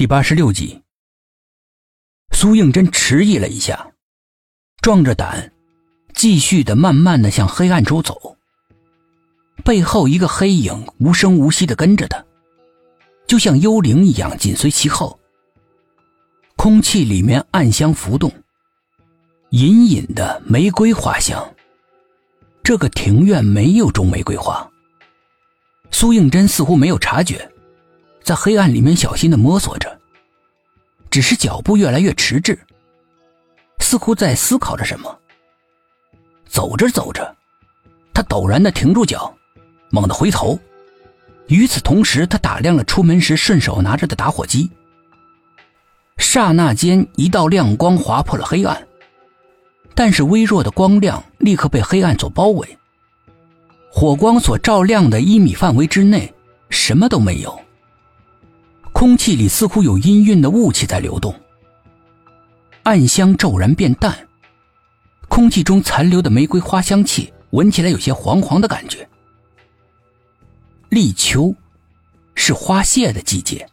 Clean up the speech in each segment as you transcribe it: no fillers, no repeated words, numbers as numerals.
第86集。苏应真迟疑了一下，壮着胆继续的慢慢的向黑暗中走，背后一个黑影无声无息的跟着他，就像幽灵一样紧随其后。空气里面暗香浮动，隐隐的玫瑰花香。这个庭院没有种玫瑰花，苏应真似乎没有察觉，在黑暗里面小心地摸索着，只是脚步越来越迟滞，似乎在思考着什么。走着走着，他陡然地停住脚，猛地回头，与此同时他打量了出门时顺手拿着的打火机。刹那间一道亮光划破了黑暗，但是微弱的光亮立刻被黑暗所包围，火光所照亮的1米范围之内什么都没有，空气里似乎有氤氲的雾气在流动，暗香骤然变淡，空气中残留的玫瑰花香气闻起来有些黄黄的感觉。立秋是花谢的季节，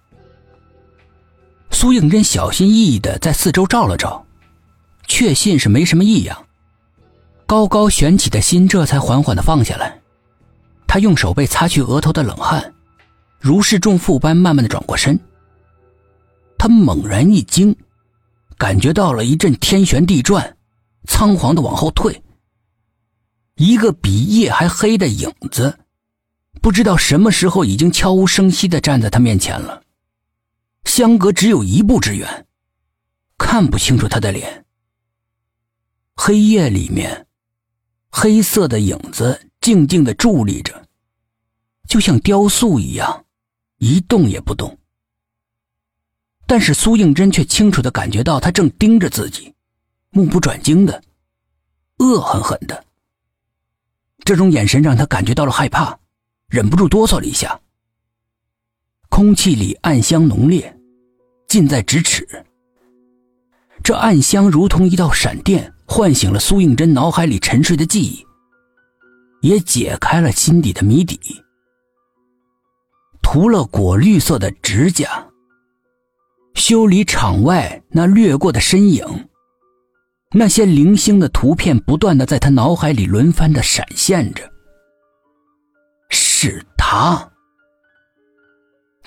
苏应真小心翼翼地在四周照了照，确信是没什么异样，高高悬起的心这才缓缓地放下来。他用手背擦去额头的冷汗，如释重负般慢慢地转过身。他猛然一惊，感觉到了一阵天旋地转，仓皇地往后退。一个比夜还黑的影子，不知道什么时候已经悄无声息地站在他面前了，相隔只有一步之远，看不清楚他的脸。黑夜里面，黑色的影子静静地伫立着，就像雕塑一样，一动也不动。但是苏应真却清楚地感觉到他正盯着自己，目不转睛的，恶狠狠的。这种眼神让他感觉到了害怕，忍不住哆嗦了一下。空气里暗香浓烈，近在咫尺。这暗香如同一道闪电，唤醒了苏应真脑海里沉睡的记忆，也解开了心底的谜底。涂了果绿色的指甲，修理场外那掠过的身影，那些零星的图片不断地在他脑海里轮番地闪现着。是他。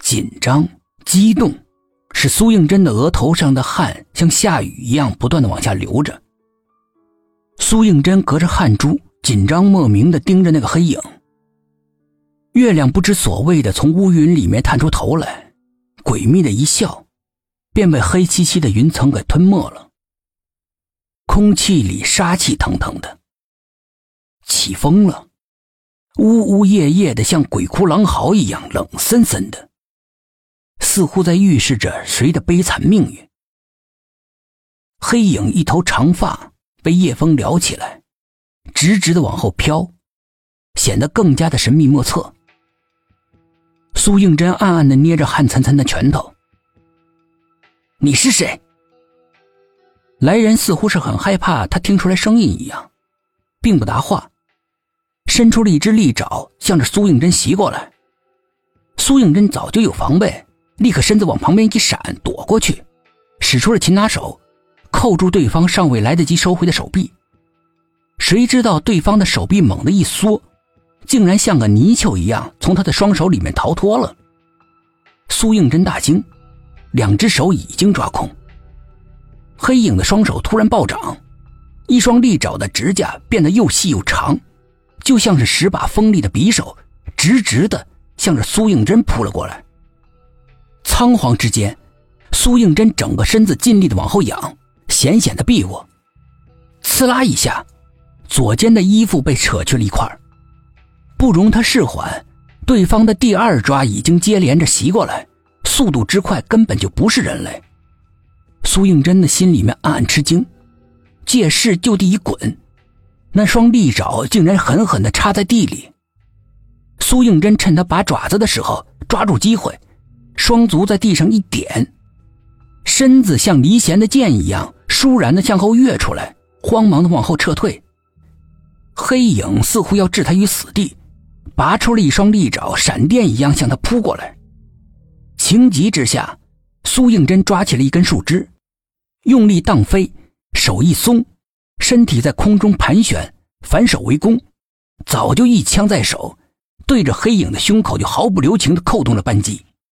紧张激动使苏应真的额头上的汗像下雨一样不断地往下流着。苏应真隔着汗珠紧张莫名地盯着那个黑影。月亮不知所谓的从乌云里面探出头来，诡秘的一笑，便被黑漆漆的云层给吞没了。空气里杀气腾腾的，起风了，呜呜咽咽的，像鬼哭狼嚎一样冷森森的，似乎在预示着谁的悲惨命运。黑影一头长发被夜风撩起来，直直的往后飘，显得更加的神秘莫测。苏应真暗暗地捏着汗涔涔的拳头。你是谁？来人似乎是很害怕他听出来声音一样，并不答话，伸出了一只利爪向着苏应真袭过来。苏应真早就有防备，立刻身子往旁边一闪躲过去，使出了擒拿手，扣住对方尚未来得及收回的手臂。谁知道对方的手臂猛地一缩，竟然像个泥鳅一样从他的双手里面逃脱了。苏应真大惊，两只手已经抓空，黑影的双手突然暴涨，一双利爪的指甲变得又细又长，就像是10把锋利的匕首，直直的向着苏应真扑了过来。仓皇之间，苏应真整个身子尽力的往后仰，险险的避过。刺啦一下，左肩的衣服被扯去了一块。不容他释缓，对方的第二抓已经接连着袭过来，速度之快根本就不是人类。苏应真的心里面暗暗吃惊，借势就地一滚，那双利爪竟然狠狠地插在地里。苏应真趁他拔爪子的时候抓住机会，双足在地上一点，身子像离弦的箭一样倏然地向后跃出来，慌忙地往后撤退。黑影似乎要置他于死地，拔出了一双利爪，闪电一样向他扑过来。情急之下，苏应真抓起了一根树枝，用力荡飞，手一松，身体在空中盘旋，反手为攻，早就一枪在手，对着黑影的胸口就毫不留情地扣动了扳机。